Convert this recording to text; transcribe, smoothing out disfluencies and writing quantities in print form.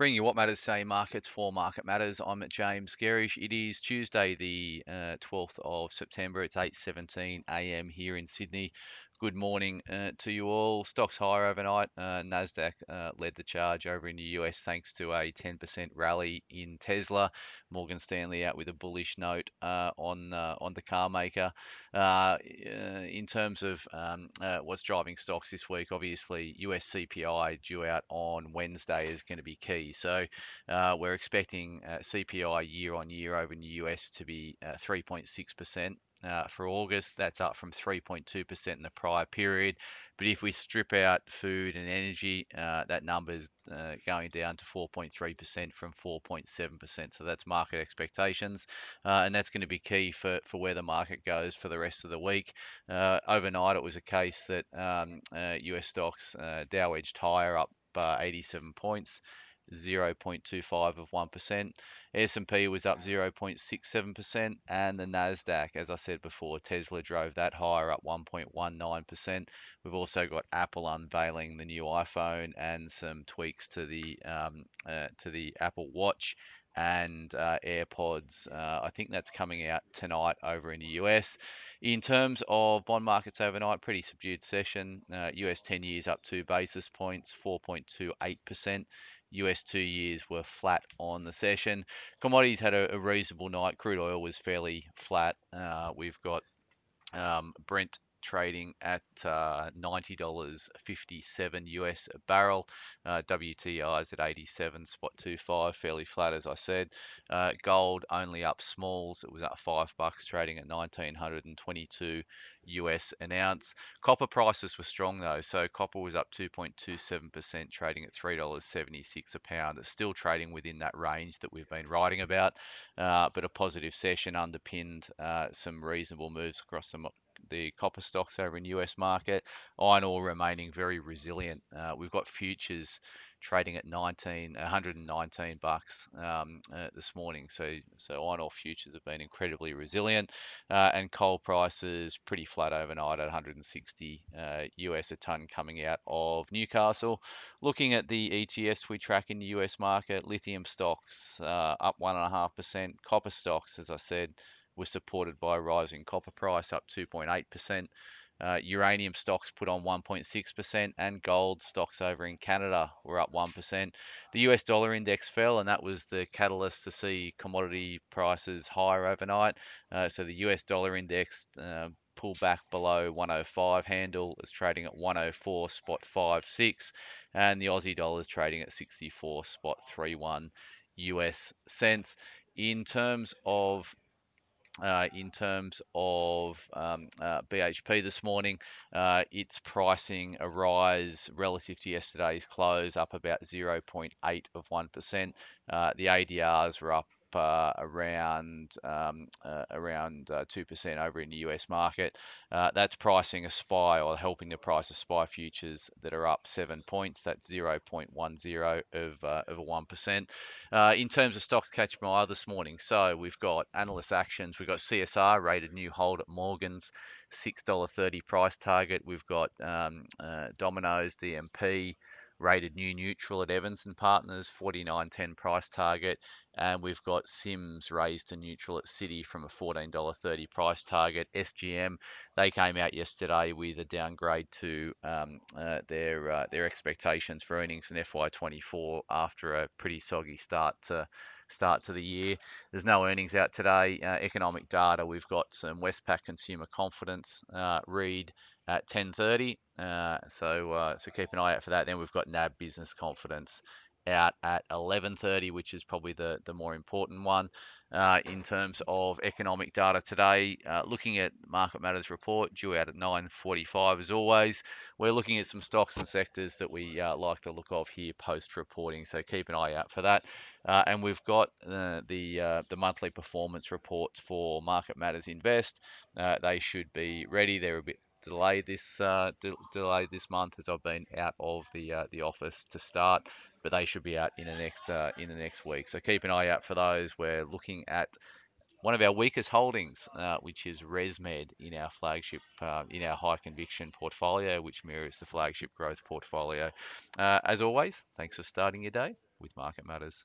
Bringing you What Matters Today Markets for Market Matters. I'm James Gerrish. It is Tuesday the 12th of September. It's 8:17 a.m. here in Sydney. Good morning to you all. Stocks higher overnight. NASDAQ led the charge over in the US thanks to a 10% rally in Tesla. Morgan Stanley out with a bullish note on the car maker. In terms of what's driving stocks this week, obviously US CPI due out on Wednesday is going to be key. So we're expecting CPI year on year over in the US to be 3.6%. For August, that's up from 3.2% in the prior period. But if we strip out food and energy, that number's going down to 4.3% from 4.7%. So that's market expectations. And that's going to be key for where the market goes for the rest of the week. Overnight, it was a case that US stocks, Dow edged higher, up 87 points. 0.25 of 1%. S&P was up 0.67%, and the NASDAQ, as I said before, Tesla drove that higher, up 1.19%. We've also got Apple unveiling the new iPhone and some tweaks to the Apple Watch and AirPods. I think that's coming out tonight over in the US. In terms of bond markets overnight, pretty subdued session. US 10 years up 2 basis points, 4.28%. US 2 years were flat on the session. Commodities had a reasonable night. Crude oil was fairly flat. We've got Brent trading at $90.57 US a barrel. WTI is at 87.25, fairly flat as I said. Gold only up smalls. It was up $5, trading at 1922 US an ounce. Copper prices were strong though, so copper was up 2.27%, trading at $3.76 a pound. It's still trading within that range that we've been writing about, but a positive session underpinned some reasonable moves across the copper stocks over in US market. Iron ore remaining very resilient. We've got futures trading at 119 bucks this morning. So iron ore futures have been incredibly resilient, and coal prices pretty flat overnight at 160 US a ton coming out of Newcastle. Looking at the ETS we track in the US market, lithium stocks up 1.5%. Copper stocks, as I said, was supported by a rising copper price, up 2.8%. Uranium stocks put on 1.6%, and gold stocks over in Canada were up 1%. The US dollar index fell, and that was the catalyst to see commodity prices higher overnight. So the US dollar index pulled back below 105 handle, is trading at 104.56, and the Aussie dollar is trading at 64.31 US cents. In terms of BHP this morning, it's pricing a rise relative to yesterday's close, up about 0.8 of 1%. The ADRs were up around 2% over in the US market. That's pricing a SPY, or helping the price of SPY futures that are up 7 points. That's 0.10 of 1%. In terms of stocks catch my eye this morning, so we've got analyst actions. We've got CSR rated new hold at Morgan's, $6.30 price target. We've got Domino's, DMP, rated new neutral at Evans and Partners, $49.10 price target. And we've got Sims raised to neutral at Citi from a $14.30 price target. SGM, they came out yesterday with a downgrade to their expectations for earnings in FY24 after a pretty soggy start to the year. There's no earnings out today. Economic data, we've got some Westpac consumer confidence read at 10:30. So keep an eye out for that. Then we've got NAB business confidence out at 11:30, which is probably the more important one. In terms of economic data today, looking at Market Matters report due out at 9:45 as always. We're looking at some stocks and sectors that we like the look of here post reporting, so keep an eye out for that. And we've got the monthly performance reports for Market Matters Invest. They should be ready. They're a bit delayed this month as I've been out of the office to start, but they should be out in the next week. So keep an eye out for those. We're looking at one of our weakest holdings, which is ResMed in our flagship, in our high conviction portfolio, which mirrors the flagship growth portfolio. As always, thanks for starting your day. with Market Matters.